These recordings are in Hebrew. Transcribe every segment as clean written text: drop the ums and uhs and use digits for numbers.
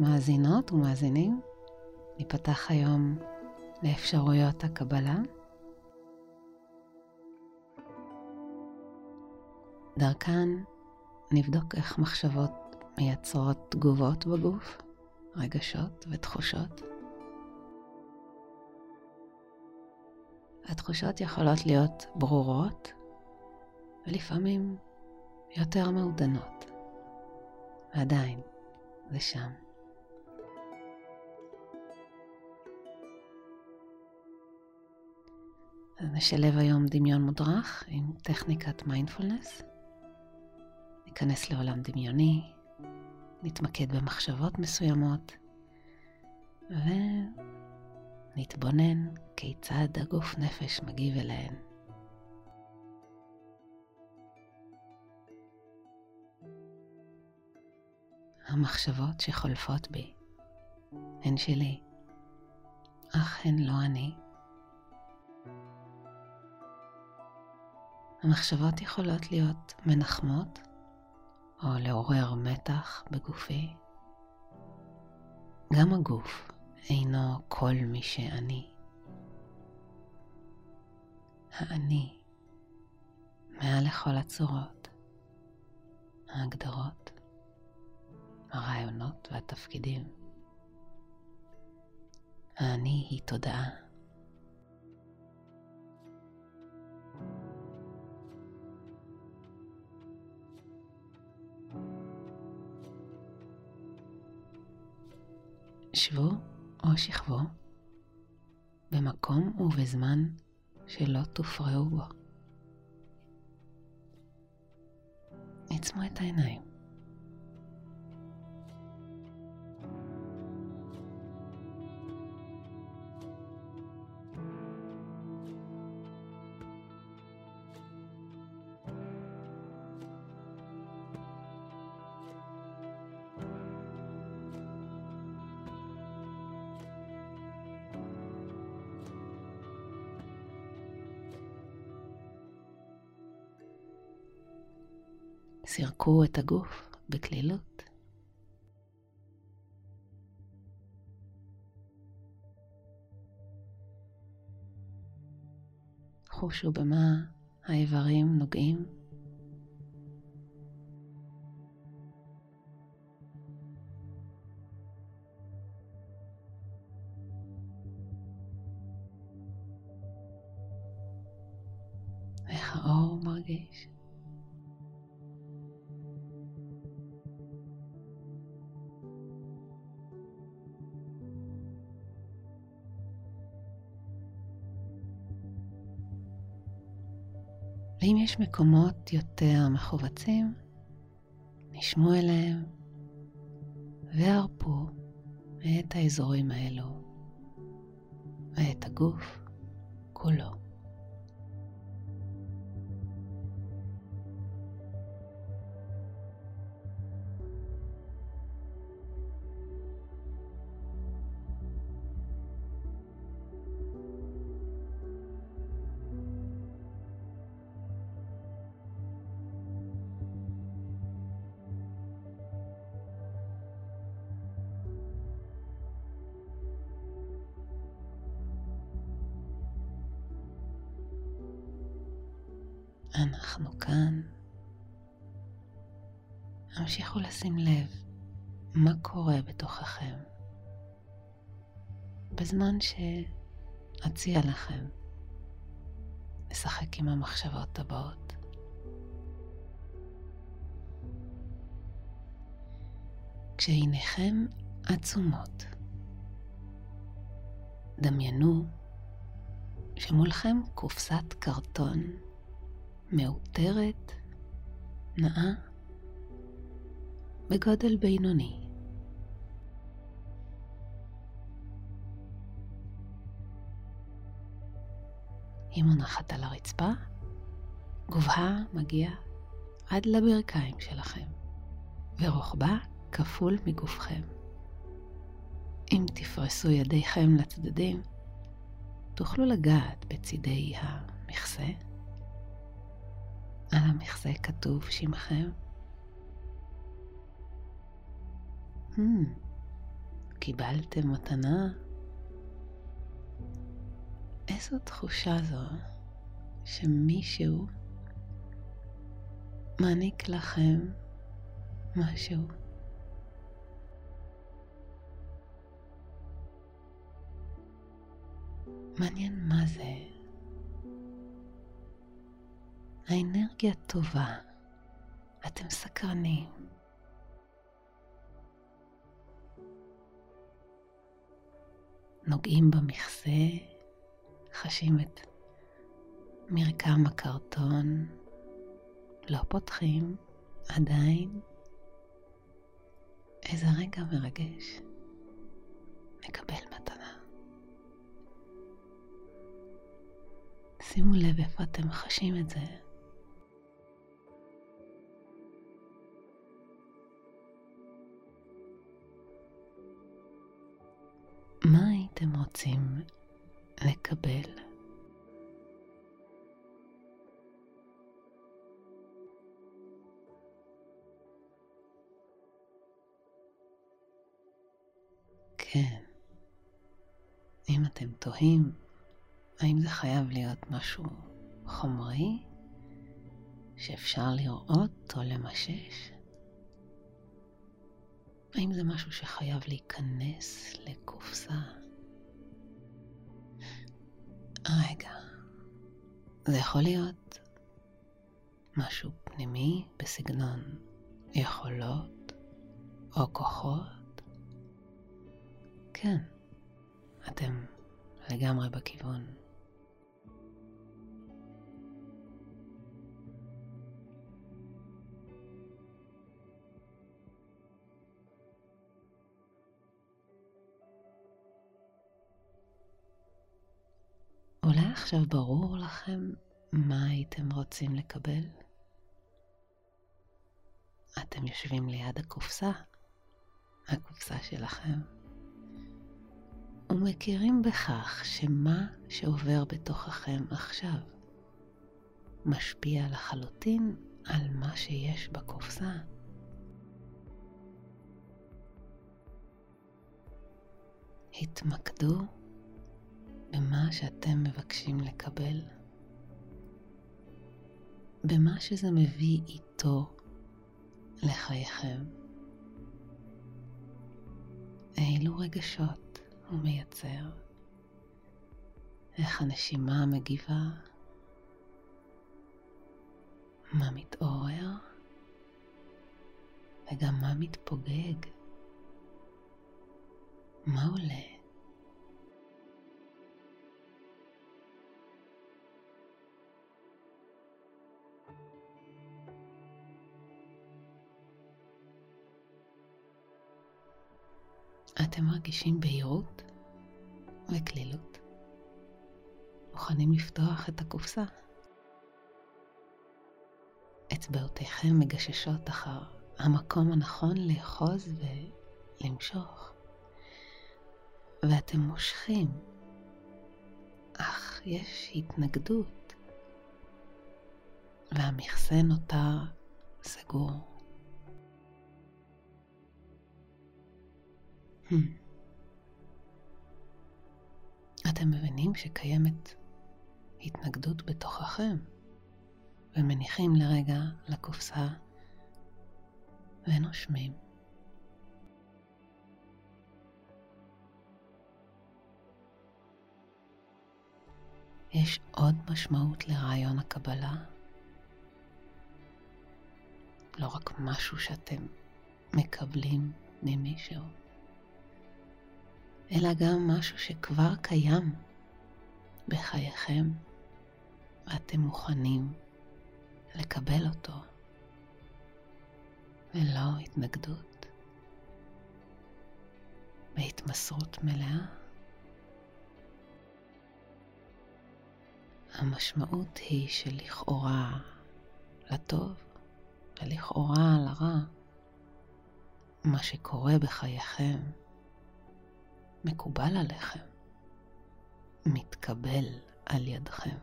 מאזינות ומאזינים, ניפתח היום לאפשרויות הקבלה. דרכן נבדוק איך מחשבות מייצרות תגובות בגוף, רגשות ותחושות. התחושות יכולות להיות ברורות ולפעמים יותר מעודנות. ועדיין זה שם. אז נשלב היום דמיון מודרך עם טכניקת מיינדפולנס. ניכנס לעולם דמיוני, נתמקד במחשבות מסוימות ונתבונן כיצד הגוף נפש מגיב אליהן. המחשבות שחולפות בי הן שלי, אך הן לא אני. המחשבות יכולות להיות מנחמות או לעורר מתח בגופי. גם הגוף אינו כל מי שאני. האני מעל לכל הצורות, ההגדרות, הרעיונות והתפקידים. האני היא תודעה. שבו או שכבו במקום ובזמן שלא תופרעו בו. עצמו את העיניים. סירקו את הגוף בקלילות. חושו במה האיברים נוגעים. איך האור מרגיש? ואם יש מקומות יותר מחובצים, נשמו אליהם והרפו את האזורים האלו ואת הגוף כולו. אנחנו כאן. המשיכו לשים לב מה קורה בתוככם בזמן שאציע לכם לשחק עם המחשבות הבאות. כשעיניכם עצומות, דמיינו שמולכם קופסת קרטון מאותרת, נאה, בגודל בינוני. היא מונחת על הרצפה, גובהה מגיע עד לברכיים שלכם, ורוחבה כפול מגופכם. אם תפרסו ידיכם לצדדים, תוכלו לגעת בצדי המכסה. על המכסה כתוב שמכם. קיבלתם מתנה? איזו תחושה זו שמישהו מעניק לכם משהו. מעניין מה זה. האנרגיה טובה, אתם סקרנים. נוגעים במכסה, חשים את מרקם הקרטון, לא פותחים עדיין. איזה רגע מרגש, נקבל מתנה. שימו לב איפה אתם חשים את זה. מה הייתם רוצים לקבל? כן, אם אתם תוהים, האם זה חייב להיות משהו חומרי שאפשר לראות או למשש? האם זה משהו שחייב להיכנס לקופסה? רגע, זה יכול להיות משהו פנימי בסגנון יכולות או כוחות? כן, אתם לגמרי בכיוון. אולי עכשיו ברור לכם מה הייתם רוצים לקבל? אתם יושבים ליד הקופסה, הקופסה שלכם, ומכירים בכך שמה שעובר בתוככם עכשיו משפיע לחלוטין על מה שיש בקופסה. התמקדו במה שאתם מבקשים לקבל, במה שזה מביא איתו לחייכם, אילו רגשות הוא מייצר, איך הנשימה מגיבה, מה מתעורר וגם מה מתפוגג, מה עולה. אתם מרגישים בהירות וכלילות. מוכנים לפתוח את הקופסה. אצבעותיכם מגששות אחר המקום הנכון לאחוז ולמשוך. ואתם מושכים. אך יש התנגדות. והמכסה נותר סגור. אתם מבינים שקיימת התנגדות בתוככם ומניחים לרגע לקופסה ונושמים. יש עוד משמעות לרעיון הקבלה, לא רק משהו שאתם מקבלים ממישהו, אלא גם משהו שכבר קיים בחייכם ואתם מוכנים לקבל אותו ולא התנגדות. בהתמסרות מלאה. המשמעות היא שלכאורה לטוב ולכאורה לרע מה שקורה בחייכם מקובל עליכם, מתקבל על ידכם,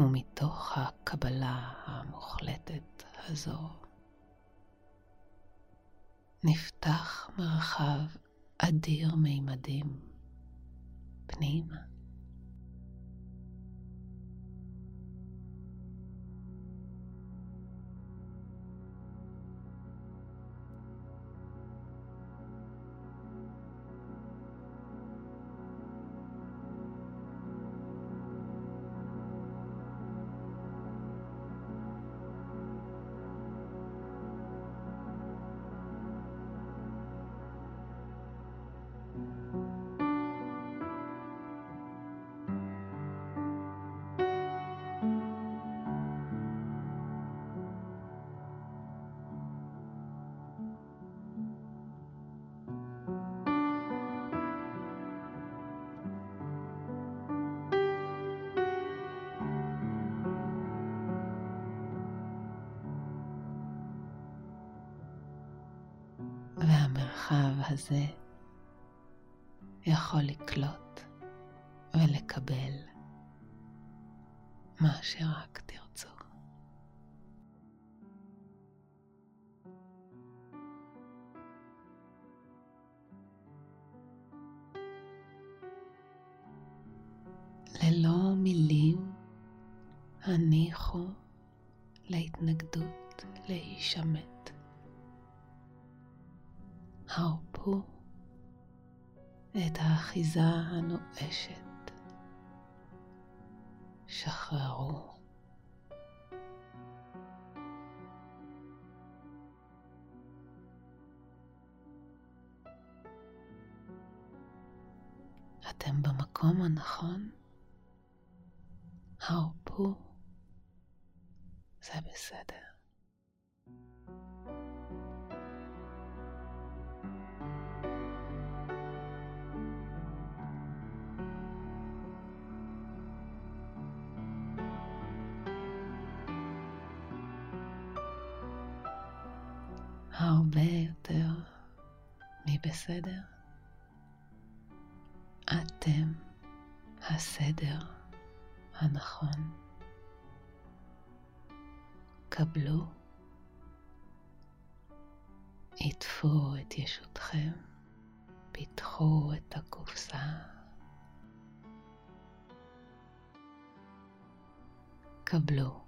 ומתוך הקבלה המוחלטת הזו נפתח מרחב אדיר מימדים פנימה. המרחב הזה יכול לקלוט ולקבל מה שרק תרצו. ללא מילים הניחו להתנגדות להישמט. הרפו את האחיזה הנואשת, שחררו. אתם במקום הנכון, הרפו, זה בסדר. הרבה יותר מבסדר. אתם הסדר הנכון. קבלו, עטפו את ישותכם, פיתחו את הקופסה. קבלו.